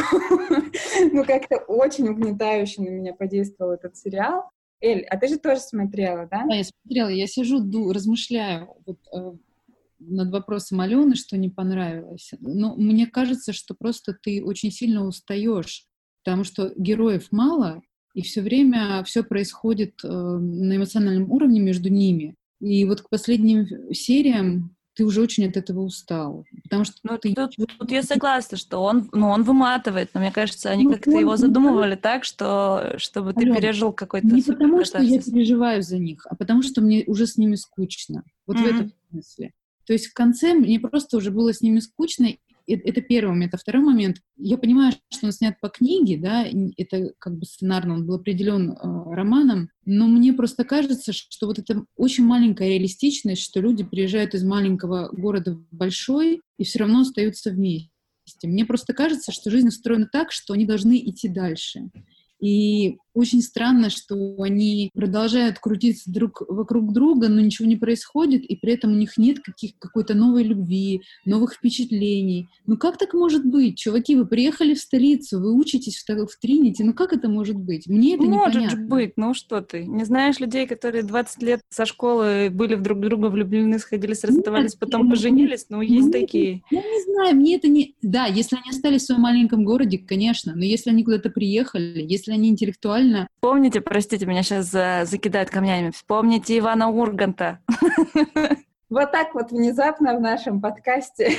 Ну, как-то очень угнетающе на меня подействовал этот сериал. Эль, а ты же тоже смотрела, да? Да, я смотрела. Я сижу, ду, размышляю вот, э, над вопросом Алены, что не понравилось. Но мне кажется, что просто ты очень сильно устаешь, потому что героев мало, и все время все происходит э, на эмоциональном уровне между ними. И вот к последним сериям ты уже очень от этого устал. Потому что ну, ты... тут, тут я согласна, что он, ну, он выматывает, но мне кажется, они ну, как-то он... его задумывали так, что чтобы Алёна, ты пережил какой-то... Не потому, что я переживаю за них, а потому, что мне уже с ними скучно. Вот mm-hmm. в этом смысле. То есть в конце мне просто уже было с ними скучно. Это первый момент. А второй момент. Я понимаю, что он снят по книге, да, это как бы сценарно, он был определен э, романом, но мне просто кажется, что вот это очень маленькая реалистичность, что люди приезжают из маленького города в большой и все равно остаются вместе. Мне просто кажется, что жизнь устроена так, что они должны идти дальше. И очень странно, что они продолжают крутиться друг вокруг друга, но ничего не происходит, и при этом у них нет каких, какой-то новой любви, новых впечатлений. Ну как так может быть? Чуваки, вы приехали в столицу, вы учитесь в, в Тринити, ну как это может быть? Мне это непонятно. Может быть, ну что ты? Не знаешь людей, которые двадцать лет со школы были друг в друга влюблены, сходились, расставались, нет, потом поженились, ну есть мне, такие. Я не знаю, мне это не... Да, если они остались в своем маленьком городе, конечно, но если они куда-то приехали, если они интеллектуально Помните, простите, меня сейчас закидают камнями. Вспомните Ивана Урганта. Вот так вот внезапно в нашем подкасте.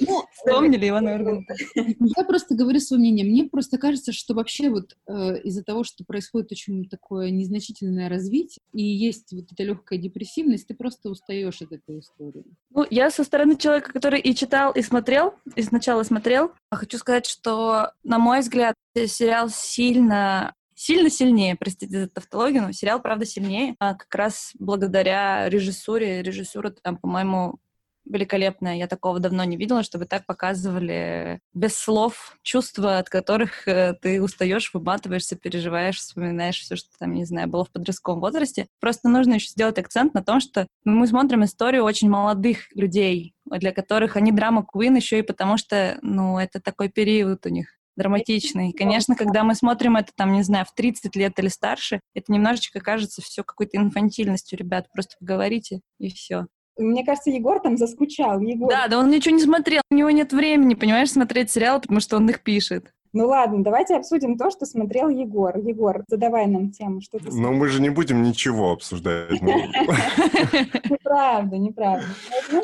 Ну, вспомнили Ивана Урганта. Я просто говорю свое мнение. Мне просто кажется, что вообще вот э, из-за того, что происходит очень такое незначительное развитие, и есть вот эта легкая депрессивность, ты просто устаешь от этой истории. Ну, я со стороны человека, который и читал, и смотрел, и сначала смотрел, хочу сказать, что, на мой взгляд, сериал сильно... Сильно сильнее, простите за тавтологию, но сериал, правда, сильнее. А как раз благодаря режиссуре. Режиссура там, по-моему, великолепная. Я такого давно не видела, чтобы так показывали без слов чувства, от которых ты устаешь, выматываешься, переживаешь, вспоминаешь все, что там, не знаю, было в подростковом возрасте. Просто нужно еще сделать акцент на том, что мы смотрим историю очень молодых людей, для которых они драма-квин еще и потому, что, ну, это такой период у них. Драматичный. Конечно, когда мы смотрим это, там, не знаю, в тридцать лет или старше, это немножечко кажется все какой-то инфантильностью, ребят, просто поговорите, и все. Мне кажется, Егор там заскучал. Егор. Да, да он ничего не смотрел, у него нет времени, понимаешь, смотреть сериалы, потому что он их пишет. Ну ладно, давайте обсудим то, что смотрел Егор. Егор, задавай нам тему, что ты смотрел. Но мы же не будем ничего обсуждать. Неправда, неправда.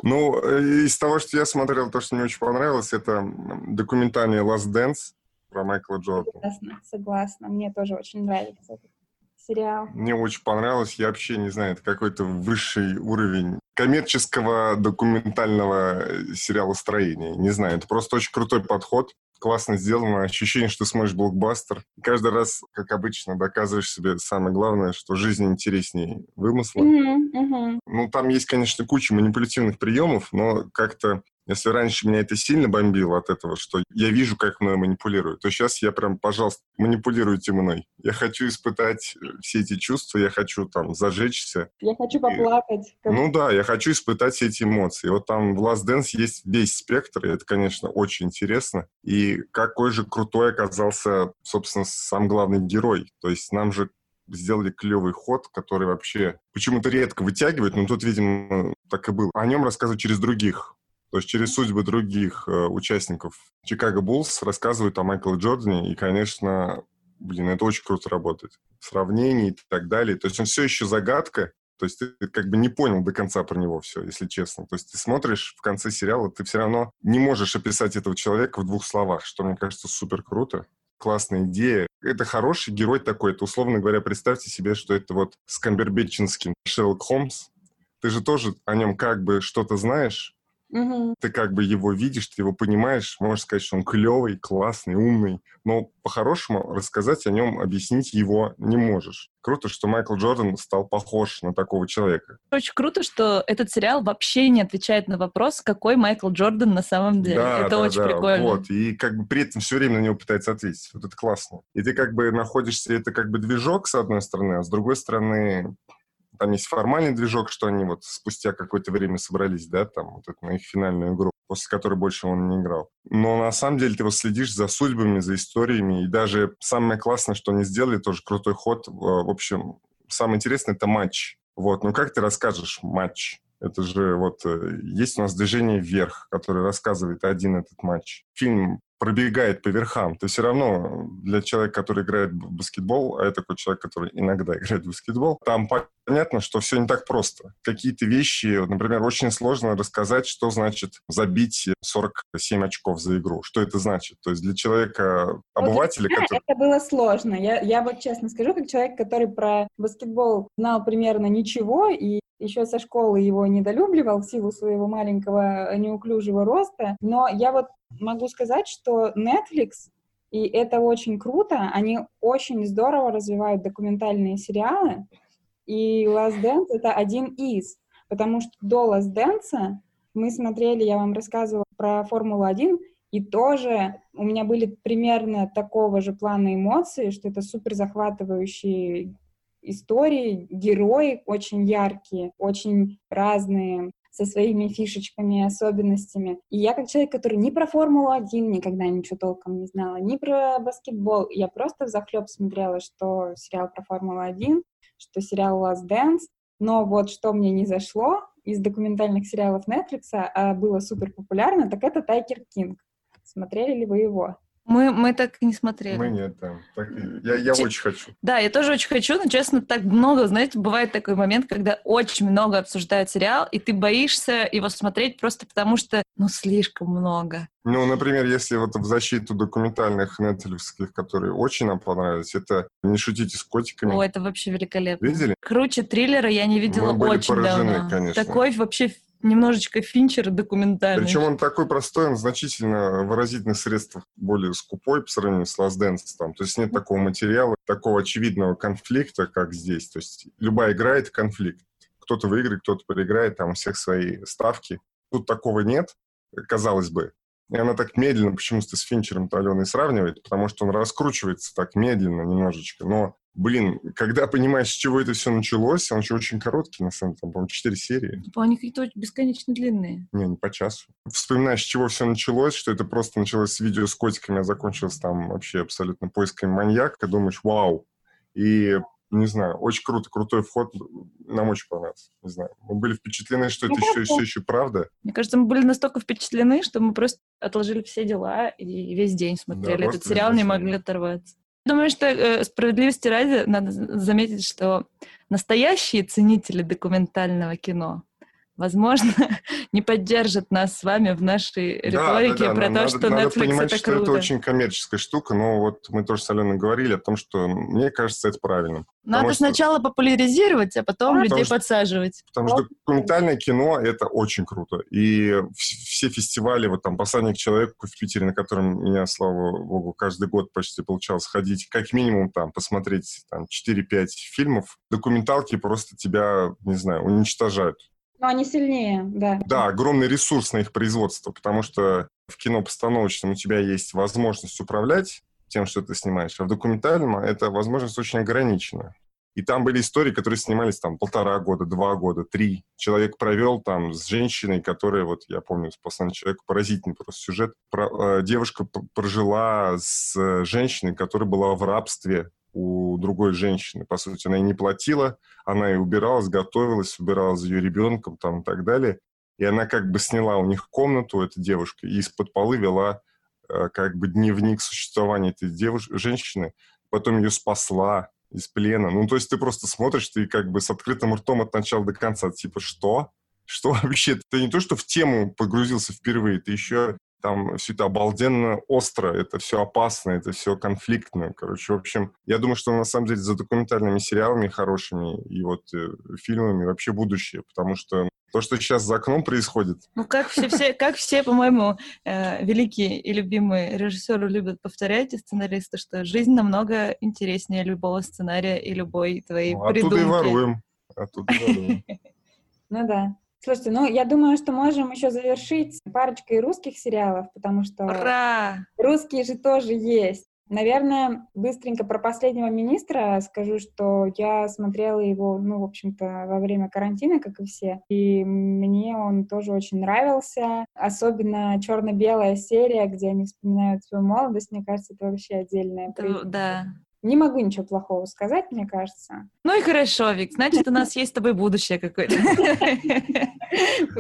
Ну, из того, что я смотрел, то, что мне очень понравилось, это документальный Last Dance про Майкла Джордана. Согласна, мне тоже очень нравится этот сериал. Мне очень понравилось, я вообще не знаю, это какой-то высший уровень коммерческого документального сериалостроения. Не знаю, это просто очень крутой подход. Классно сделано. Ощущение, что ты смотришь блокбастер. Каждый раз, как обычно, доказываешь себе самое главное, что жизнь интереснее вымысла. Mm-hmm. Mm-hmm. Ну, там есть, конечно, куча манипулятивных приемов, но как-то, если раньше меня это сильно бомбило от этого, что я вижу, как мной манипулируют, то сейчас я прям, пожалуйста, манипулируйте мной. Я хочу испытать все эти чувства, я хочу там зажечься. Я хочу поплакать. И... Ну да, я хочу испытать все эти эмоции. Вот там в Last Dance есть весь спектр, и это, конечно, очень интересно. И какой же крутой оказался, собственно, сам главный герой. То есть нам же сделали клевый ход, который вообще почему-то редко вытягивают, но тут, видимо, так и было. О нем рассказывают через других, то есть через судьбы других э, участников. Чикаго Буллс рассказывают о Майкле Джордане, и, конечно, блин, это очень круто работает. Сравнение и так далее. То есть он все еще загадка, то есть ты как бы не понял до конца про него все, если честно. То есть ты смотришь в конце сериала, ты все равно не можешь описать этого человека в двух словах, что, мне кажется, супер круто. Классная идея. Это хороший герой такой. Это, условно говоря, представьте себе, что это вот с камбербэтчинским Шерлок Холмс. Ты же тоже о нем как бы что-то знаешь, Угу. Ты как бы его видишь, ты его понимаешь, можешь сказать, что он клевый, классный, умный, но по-хорошему рассказать о нем, объяснить его не можешь. Круто, что Майкл Джордан стал похож на такого человека. Очень круто, что этот сериал вообще не отвечает на вопрос, какой Майкл Джордан на самом деле. Да, это да, очень да, прикольно. Вот. И как бы при этом все время на него пытается ответить. Вот это классно. И ты как бы находишься, это как бы движок с одной стороны, а с другой стороны... Там есть формальный движок, что они вот спустя какое-то время собрались, да, там, вот это, на их финальную игру, после которой больше он не играл. Но на самом деле ты вот следишь за судьбами, за историями, и даже самое классное, что они сделали, тоже крутой ход. В общем, самое интересное — это матч. Вот, ну как ты расскажешь матч? Это же вот есть у нас движение вверх, которое рассказывает один этот матч. Фильм пробегает по верхам. То все равно для человека, который играет в баскетбол, а я такой человек, который иногда играет в баскетбол, там понятно, что все не так просто. Какие-то вещи, например, очень сложно рассказать, что значит забить сорок семь очков за игру. Что это значит? То есть для человека, обывателя... Вот для меня который... это было сложно. Я, я вот честно скажу, как человек, который про баскетбол знал примерно ничего и еще со школы его недолюбливал в силу своего маленького неуклюжего роста. Но я вот могу сказать, что Netflix, и это очень круто, они очень здорово развивают документальные сериалы, и Last Dance — это один из, потому что до Last Dance мы смотрели, я вам рассказывала про Формулу-один, и тоже у меня были примерно такого же плана эмоций, что это супер захватывающие истории, герои очень яркие, очень разные, со своими фишечками и особенностями. И я как человек, который ни про Формулу-один никогда ничего толком не знала, ни про баскетбол, я просто взахлеб смотрела, что сериал про Формулу-один, что сериал Last Dance, но вот что мне не зашло из документальных сериалов Netflix, а было супер популярно, так это Тайгер Кинг. Смотрели ли вы его? Мы, мы так и не смотрели. Мы нет, там. Да. Я, я Ч- очень хочу. Да, я тоже очень хочу, но, честно, так много, знаете, бывает такой момент, когда очень много обсуждают сериал, и ты боишься его смотреть просто потому, что, ну, слишком много. Ну, например, если вот в защиту документальных нетфликсских, которые очень нам понравились, это «Не шутите с котиками». О, это вообще великолепно. Видели? Круче триллера я не видела Мы очень поражены, давно. Мы были поражены, конечно. Такой вообще... Немножечко Финчер документальный. Причем он такой простой, он значительно выразительных средств более скупой по сравнению с Last Dance. Там. То есть нет такого материала, такого очевидного конфликта, как здесь. То есть любая игра — это конфликт. Кто-то выиграет, кто-то проиграет, там у всех свои ставки. Тут такого нет, казалось бы. И она так медленно почему-то с Финчером-то Аленой сравнивает, потому что он раскручивается так медленно немножечко. Но, блин, когда понимаешь, с чего это все началось, он еще очень короткий, на самом деле, там, по-моему, четыре серии. Они какие-то бесконечно длинные. Не, не по часу. Вспоминаешь, с чего все началось, что это просто началось с видео с котиками, а закончилось там вообще абсолютно поисками маньяка, думаешь, вау. И... Не знаю, очень круто, крутой вход, нам очень понравился, не знаю. Мы были впечатлены, что это еще, все еще правда. Мне кажется, мы были настолько впечатлены, что мы просто отложили все дела и весь день смотрели. Да, этот сериал не могли оторваться. Думаю, что э, справедливости ради надо заметить, что настоящие ценители документального кино, возможно, не поддержат нас с вами в нашей риторике да, да, да. про но то, надо, что Netflix — это круто. Надо понимать, что это очень коммерческая штука, но вот мы тоже с Аленой говорили о том, что мне кажется, это правильно. Надо потому сначала что... популяризировать, а потом а, людей потому, подсаживать. Потому что документальное кино — это очень круто. И все фестивали, вот там «Послание к человеку» в Питере, на котором меня, слава богу, каждый год почти получалось ходить, как минимум там посмотреть там, четыре-пять фильмов, документалки просто тебя, не знаю, уничтожают. Но они сильнее, да. Да, огромный ресурс на их производство, потому что в кино постановочном у тебя есть возможность управлять тем, что ты снимаешь, а в документальном эта возможность очень ограничена. И там были истории, которые снимались там полтора года, два года, три. Человек провел там с женщиной, которая, вот я помню, «Послание к человеку», поразительный просто сюжет. Про, э, девушка прожила с женщиной, которая была в рабстве у другой женщины. По сути, она и не платила, она и убиралась, готовилась, убирала за ее ребенком там, и так далее. И она как бы сняла у них комнату, эта девушка, и из-под полы вела э, как бы дневник существования этой девуш- женщины. Потом ее спасла из плена. Ну, то есть ты просто смотришь, ты как бы с открытым ртом от начала до конца. Типа, что? Что вообще? Ты не то, что в тему погрузился впервые, ты еще... Там все это обалденно остро, это все опасно, это все конфликтно. Короче, в общем, я думаю, что на самом деле за документальными сериалами хорошими и вот э, фильмами вообще будущее, потому что то, что сейчас за окном происходит. Ну, как все, все, как все, по-моему, э, великие и любимые режиссеры любят повторять, и сценаристы, что жизнь намного интереснее любого сценария и любой твоей ну, придумки. Оттуда и воруем. Оттуда и воруем. Ну да. Слушайте, ну, я думаю, что можем еще завершить парочкой русских сериалов, потому что Ура! Русские же тоже есть. Наверное, быстренько про «Последнего министра» скажу, что я смотрела его, ну, в общем-то, во время карантина, как и все, и мне он тоже очень нравился. Особенно черно-белая серия, где они вспоминают свою молодость, мне кажется, это вообще отдельная прелесть. Да. Не могу ничего плохого сказать, мне кажется. Ну и хорошо, Вик, значит, у нас есть с тобой будущее какое-то.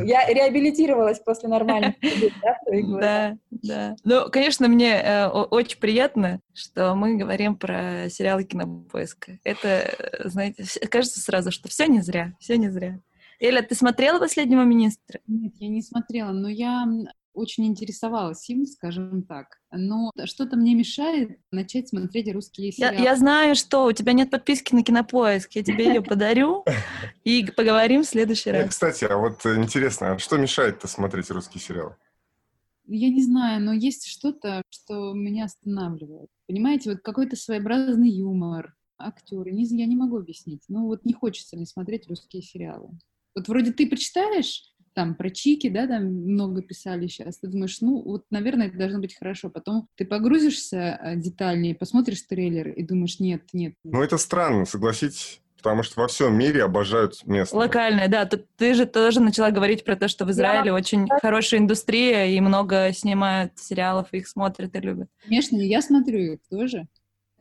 Я реабилитировалась после нормальных людей, да, твоих глаз? Да, да. Ну, конечно, мне очень приятно, что мы говорим про сериалы Кинопоиска. Это, знаете, кажется сразу, что все не зря, все не зря. Эля, ты смотрела «Последнего министра»? Нет, я не смотрела, но я... очень интересовалась им, скажем так. Но что-то мне мешает начать смотреть русские сериалы. Я, я знаю, что у тебя нет подписки на Кинопоиск. Я тебе ее подарю и поговорим в следующий раз. Кстати, а вот интересно, что мешает-то смотреть русские сериалы? Я не знаю, но есть что-то, что меня останавливает. Понимаете, вот какой-то своеобразный юмор, актеры. Я не могу объяснить. Ну вот не хочется мне смотреть русские сериалы. Вот вроде ты прочитаешь... там, про Чики, да, там много писали сейчас, ты думаешь, ну, вот, наверное, это должно быть хорошо. Потом ты погрузишься детальнее, посмотришь трейлер и думаешь, нет, нет. Ну, это странно, согласитесь, потому что во всем мире обожают местные. Локальное, да. Ты, ты же тоже начала говорить про то, что в Израиле да. очень хорошая индустрия, и много снимают сериалов, их смотрят и любят. Конечно, я смотрю их тоже.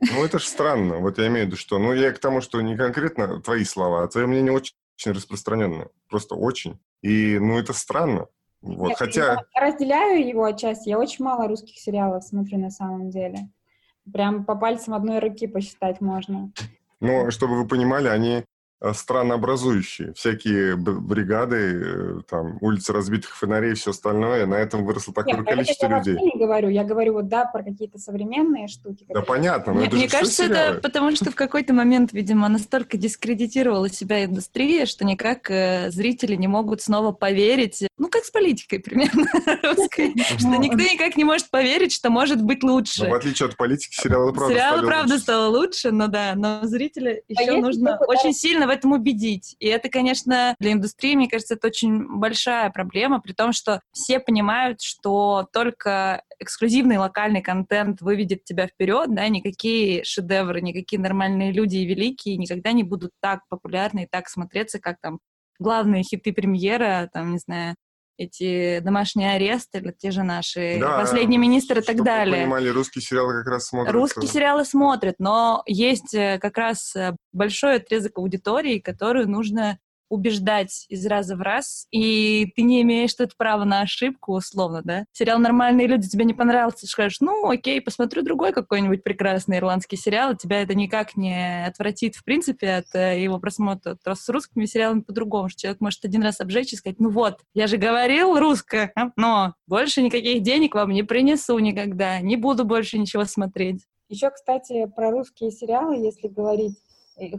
Ну, это же странно, вот я имею в виду, что... Ну, я к тому, что не конкретно твои слова, а твое мнение очень, очень распространенное, просто очень. И, ну, это странно. Вот, я, хотя... я разделяю его отчасти. Я очень мало русских сериалов смотрю на самом деле. Прям по пальцам одной руки посчитать можно. Ну, чтобы вы понимали, они странообразующие. Всякие бригады, там, улицы разбитых фонарей и все остальное. На этом выросло такое Нет, количество я людей. Я не говорю. Я говорю вот, да, про какие-то современные штуки. Да, понятно. Но Нет, это мне кажется, сериалы. Это потому, что в какой-то момент, видимо, настолько дискредитировала себя индустрия, что никак э, зрители не могут снова поверить. Ну, как с политикой примерно русской. Что никто никак не может поверить, что может быть лучше. В отличие от политики, сериалы правда стали лучше. Сериалы правда стало лучше, но да. Но зрителя еще нужно очень сильно в этом убедить. И это, конечно, для индустрии, мне кажется, это очень большая проблема, при том, что все понимают, что только эксклюзивный локальный контент выведет тебя вперед, да, никакие шедевры, никакие нормальные люди и великие никогда не будут так популярны и так смотреться, как там главные хиты премьера, там, не знаю, эти «Домашние аресты» или те же наши да, «Последний министр» и так далее. Чтобы вы понимали, русские сериалы как раз смотрят. Русские сериалы смотрят, но есть как раз большой отрезок аудитории, которую нужно убеждать из раза в раз, и ты не имеешь тут права на ошибку, условно, да? Сериал «Нормальные люди» тебе не понравился, ты скажешь, ну, окей, посмотрю другой какой-нибудь прекрасный ирландский сериал, тебя это никак не отвратит, в принципе, от его просмотра. То с русскими сериалами по-другому, что человек может один раз обжечь и сказать, ну вот, я же говорил русское, но больше никаких денег вам не принесу никогда, не буду больше ничего смотреть. Еще, кстати, про русские сериалы, если говорить,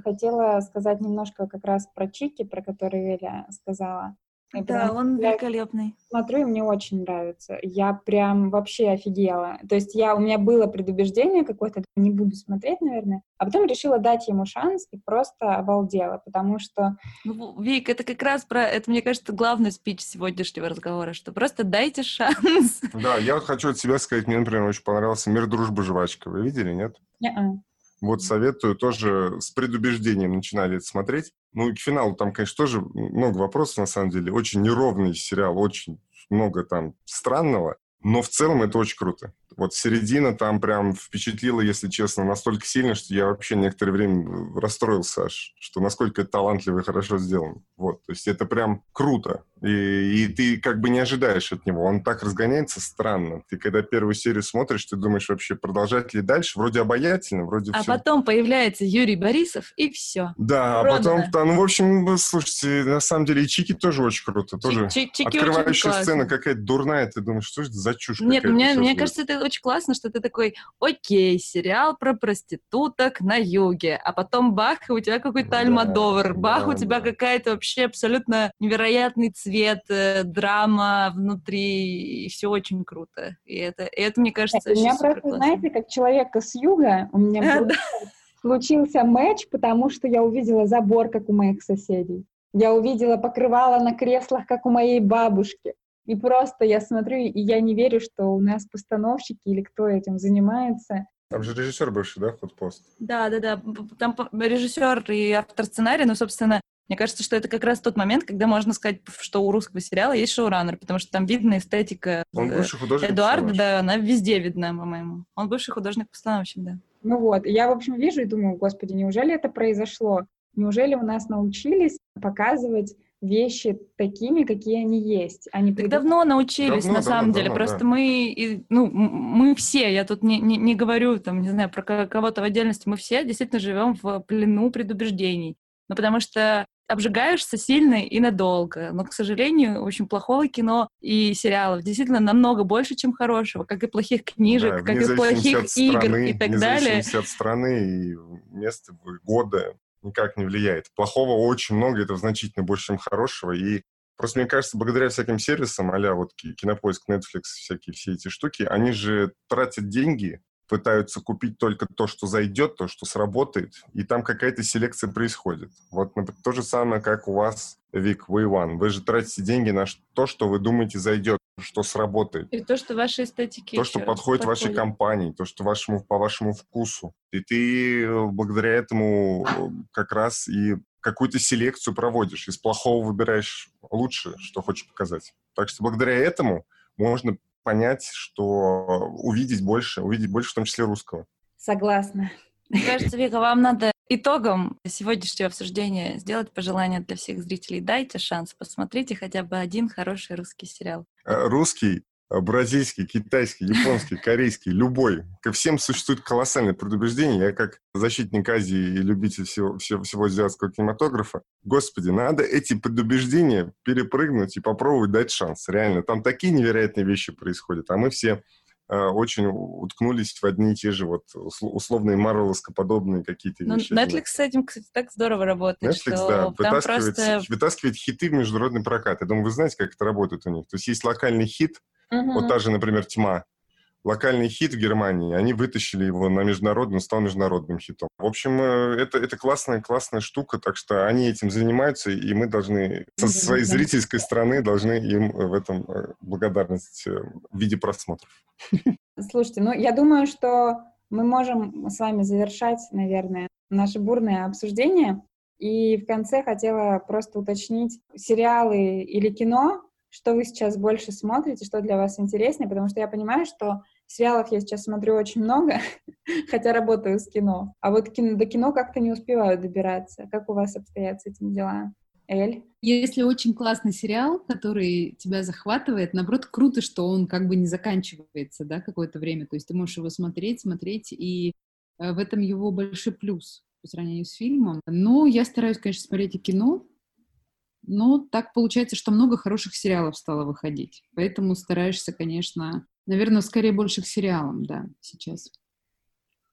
хотела сказать немножко как раз про Чики, про который Веля сказала. И да, он великолепный. Смотрю, и мне очень нравится. Я прям вообще офигела. То есть я, у меня было предубеждение какое-то, не буду смотреть, наверное, а потом решила дать ему шанс и просто обалдела, потому что... Ну, Вик, это как раз про... Это, мне кажется, главный спич сегодняшнего разговора, что просто дайте шанс. Да, я вот хочу от себя сказать, мне, например, очень понравился «Мир, дружба, жвачка». Вы видели, нет? Не-а. Вот советую, тоже с предубеждением начинали это смотреть. Ну и к финалу там, конечно, тоже много вопросов, на самом деле. Очень неровный сериал, очень много там странного, но в целом это очень круто. Вот середина там прям впечатлила, если честно, настолько сильно, что я вообще некоторое время расстроился аж, что насколько это талантливо и хорошо сделано. Вот, то есть это прям круто. И, и ты как бы не ожидаешь от него. Он так разгоняется странно. Ты когда первую серию смотришь, ты думаешь вообще, продолжать ли дальше? Вроде обаятельно, вроде а все. А потом появляется Юрий Борисов, и все. Да, Родно. А потом... Ну, в общем, слушайте, на самом деле и Чики тоже очень круто. Тоже Чики открывающая очень сцена какая-то дурная. Ты думаешь, что это за чушь? Нет, мне, мне кажется, это очень классно, что ты такой, окей, сериал про проституток на юге, а потом бах, и у тебя какой-то да, Альмодовар, бах, да, у тебя да. какая-то вообще абсолютно невероятный цвет. Цвет, драма внутри, и все очень круто. И это, и это мне кажется, да, очень супер. У меня просто, знаете, как человека с юга, у меня был, случился матч, потому что я увидела забор, как у моих соседей. Я увидела покрывало на креслах, как у моей бабушки. И просто я смотрю, и я не верю, что у нас постановщики или кто этим занимается. Там же режиссер бывший, да, худпост? Да, да, да. Там режиссер и автор сценария, ну, собственно, мне кажется, что это как раз тот момент, когда можно сказать, что у русского сериала есть шоураннер, потому что там видна эстетика Эдуарда, да, она везде видна, по-моему. Он бывший художник-постановщик, да. Ну вот, я, в общем, вижу и думаю, господи, неужели это произошло? Неужели у нас научились показывать вещи такими, какие они есть? Они так давно научились, давно, на давно, самом давно, деле. Давно, Просто да. мы, ну, мы все, я тут не, не, не говорю, там, не знаю, про кого-то в отдельности, мы все действительно живем в плену предубеждений. Ну, потому что обжигаешься сильно и надолго. Но, к сожалению, очень плохого кино и сериалов действительно намного больше, чем хорошего, как и плохих книжек, да, как и плохих игр страны, и так далее. В зависимости от страны и места, года никак не влияет. Плохого очень много, это значительно больше, чем хорошего. И просто, мне кажется, благодаря всяким сервисам, а-ля вот Кинопоиск, Netflix, всякие все эти штуки, они же тратят деньги, пытаются купить только то, что зайдет, то, что сработает, и там какая-то селекция происходит. Вот то же самое, как у вас, Вик, эй один. Вы же тратите деньги на то, что вы думаете зайдет, что сработает. И то, что вашей эстетике. То, что подходит, подходит вашей компании, то, что вашему, по вашему вкусу. И ты благодаря этому как раз и какую-то селекцию проводишь. Из плохого выбираешь лучшее, что хочешь показать. Так что благодаря этому можно понять, что увидеть больше, увидеть больше, в том числе русского. Согласна. Мне кажется, Вика, вам надо итогом сегодняшнего обсуждения сделать пожелание для всех зрителей. Дайте шанс, посмотрите хотя бы один хороший русский сериал. Русский, бразильский, китайский, японский, корейский, любой. Ко всем существует колоссальное предубеждение. Я как защитник Азии и любитель всего, всего, всего азиатского кинематографа. Господи, надо эти предубеждения перепрыгнуть и попробовать дать шанс. Реально, там такие невероятные вещи происходят. А мы все э, очень уткнулись в одни и те же вот условные марвеловскоподобные какие-то ну, вещи. Netflix с этим, кстати, так здорово работает. Netflix, что да, вытаскивает, просто... вытаскивает хиты в международный прокат. Я думаю, вы знаете, как это работает у них. То есть есть локальный хит. Uh-huh. Вот та же, например, «Тьма». Локальный хит в Германии, они вытащили его на международный, он стал международным хитом. В общем, это, это классная, классная штука, так что они этим занимаются, и мы должны, со своей зрительской стороны, должны им в этом благодарность в виде просмотров. Слушайте, ну, я думаю, что мы можем с вами завершать, наверное, наше бурное обсуждение. И в конце хотела просто уточнить, сериалы или кино — что вы сейчас больше смотрите, что для вас интереснее, потому что я понимаю, что сериалов я сейчас смотрю очень много, хотя работаю с кино, а вот кино, до кино как-то не успеваю добираться. Как у вас обстоят с этим дела? Эль? Если очень классный сериал, который тебя захватывает, наоборот, круто, что он как бы не заканчивается, да, какое-то время, то есть ты можешь его смотреть, смотреть, и в этом его большой плюс по сравнению с фильмом. Но я стараюсь, конечно, смотреть и кино, но так получается, что много хороших сериалов стало выходить. Поэтому стараешься, конечно, наверное, скорее больше к сериалам, да, сейчас.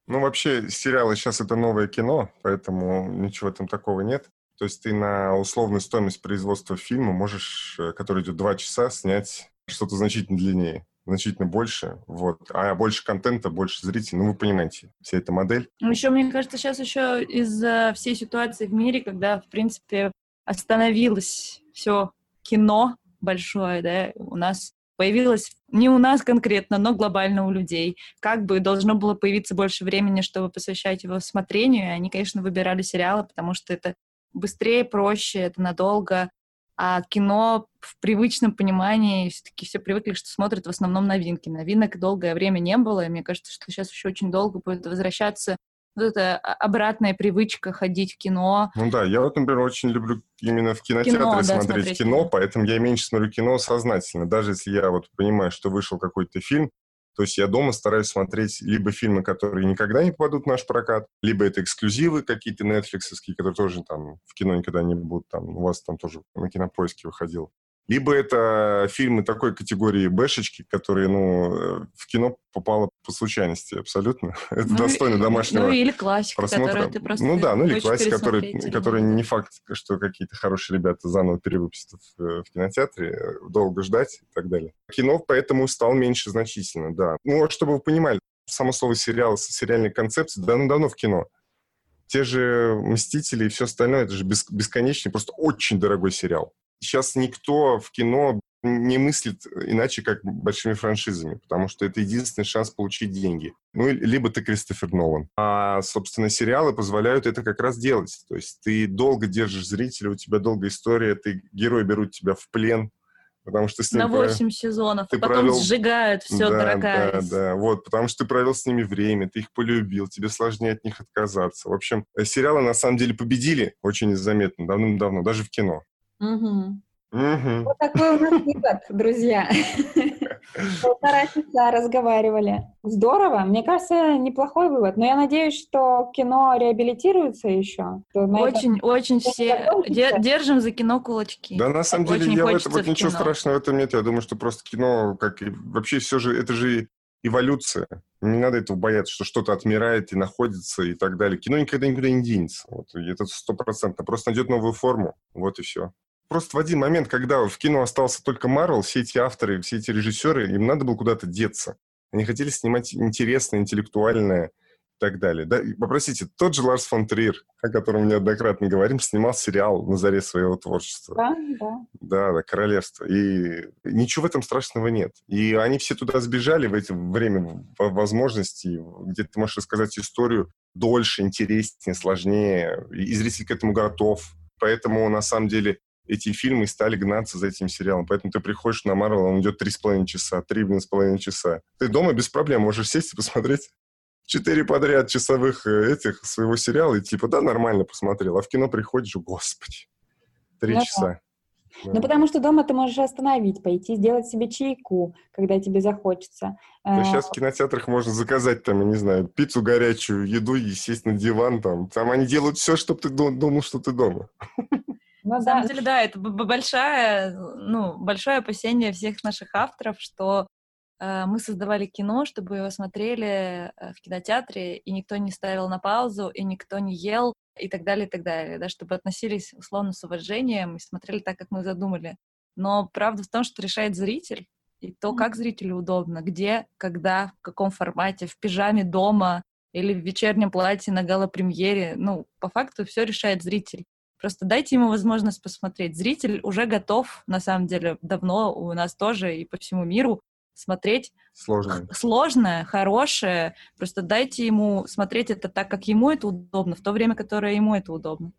Ну, вообще, сериалы сейчас — это новое кино, поэтому ничего там такого нет. То есть ты на условную стоимость производства фильма можешь, который идет два часа, снять что-то значительно длиннее, значительно больше, вот. А больше контента, больше зрителей, ну, вы понимаете, вся эта модель. Ну, еще, мне кажется, сейчас еще из-за всей ситуации в мире, когда, в принципе, остановилось все кино большое, да, у нас появилось, не у нас конкретно, но глобально у людей. Как бы должно было появиться больше времени, чтобы посвящать его смотрению, и они, конечно, выбирали сериалы, потому что это быстрее, проще, это надолго, а кино в привычном понимании, все-таки все привыкли, что смотрят в основном новинки. Новинок долгое время не было, и мне кажется, что сейчас еще очень долго будет возвращаться вот эта обратная привычка ходить в кино. Ну да, я вот, например, очень люблю именно в кинотеатре кино, да, смотреть, смотреть кино, поэтому я меньше смотрю кино сознательно. Даже если я вот понимаю, что вышел какой-то фильм, то есть я дома стараюсь смотреть либо фильмы, которые никогда не попадут в наш прокат, либо это эксклюзивы какие-то нетфликсовские, которые тоже там в кино никогда не будут, там у вас там тоже на Кинопоиске выходил. Либо это фильмы такой категории бэшечки, которые, ну, в кино попало по случайности абсолютно. Это ну, достойно домашнего просмотра. Ну, или классика, которую ты просто Ну да, ну или классика, которая не факт, что какие-то хорошие ребята заново перевыпустят в, в кинотеатре, долго ждать и так далее. Кино поэтому стало меньше значительно, да. Ну, чтобы вы понимали, само слово сериал, сериальная концепция давно-давно в кино. Те же «Мстители» и все остальное, это же бесконечный, просто очень дорогой сериал. Сейчас никто в кино не мыслит иначе, как большими франшизами, потому что это единственный шанс получить деньги. Ну, либо ты Кристофер Нолан. А, собственно, сериалы позволяют это как раз делать. То есть ты долго держишь зрителя, у тебя долгая история, ты, герои берут тебя в плен, потому что с ними... На восемь сезонов, ты потом провел... сжигают все, да, дорогая. Да, да, вот, потому что ты провел с ними время, ты их полюбил, тебе сложнее от них отказаться. В общем, сериалы, на самом деле, победили очень незаметно, давным-давно, даже в кино. Угу. Угу. Вот такой у нас вывод, друзья. Полтора часа разговаривали. Здорово. Мне кажется, неплохой вывод. Но я надеюсь, что кино реабилитируется еще. Очень, это... очень все держим за кино кулачки. Да, на самом деле, я в этом, вот, в ничего кино. страшного в этом нет. Я думаю, что просто кино, как и вообще все же, это же эволюция. Не надо этого бояться, что что-то отмирает и находится и так далее. Кино никогда никуда не денется. Вот. Это стопроцентно. Просто найдет новую форму. Вот и все. Просто в один момент, когда в кино остался только Марвел, все эти авторы, все эти режиссеры, им надо было куда-то деться. Они хотели снимать интересное, интеллектуальное и так далее. Да? И попросите, тот же Ларс фон Триер, о котором мы неоднократно говорим, снимал сериал на заре своего творчества. Да, да. Да, да, «Королевство». И ничего в этом страшного нет. И они все туда сбежали в это время возможностей, где ты можешь рассказать историю дольше, интереснее, сложнее. И зритель к этому готов. Поэтому, на самом деле, эти фильмы стали гнаться за этим сериалом. Поэтому ты приходишь на Марвел, он идет три с половиной часа, три с половиной часа. Ты дома без проблем можешь сесть и посмотреть четыре подряд часовых этих своего сериала, и типа, да, нормально посмотрел. А в кино приходишь, господи, три да, часа. Да. Ну, потому что дома ты можешь остановить, пойти сделать себе чайку, когда тебе захочется. Да, сейчас в кинотеатрах можно заказать, там, я не знаю, пиццу горячую, еду и сесть на диван. Там, там они делают все, чтобы ты думал, что ты дома. Ну, на самом да. деле, да, это большая, ну, большое опасение всех наших авторов, что э, мы создавали кино, чтобы его смотрели э, в кинотеатре, и никто не ставил на паузу, и никто не ел, и так далее, и так далее, да, чтобы относились условно с уважением и смотрели так, как мы задумали. Но правда в том, что решает зритель, и то, как зрителю удобно, где, когда, в каком формате, в пижаме дома или в вечернем платье на гала-премьере, ну, по факту все решает зритель. Просто дайте ему возможность посмотреть. Зритель уже готов, на самом деле, давно у нас тоже и по всему миру смотреть сложное, х- сложное хорошее. Просто дайте ему смотреть это так, как ему это удобно, в то время, которое ему это удобно.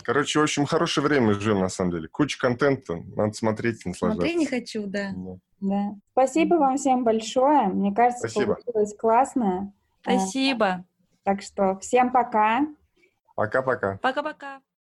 Короче, в общем, хорошее время живем, на самом деле. Куча контента, надо смотреть и наслаждаться. Смотри не хочу, да. да. да. Спасибо вам всем большое. Мне кажется, Спасибо. получилось классно. Спасибо. Так что всем пока. Пока-пока. Пока-пока.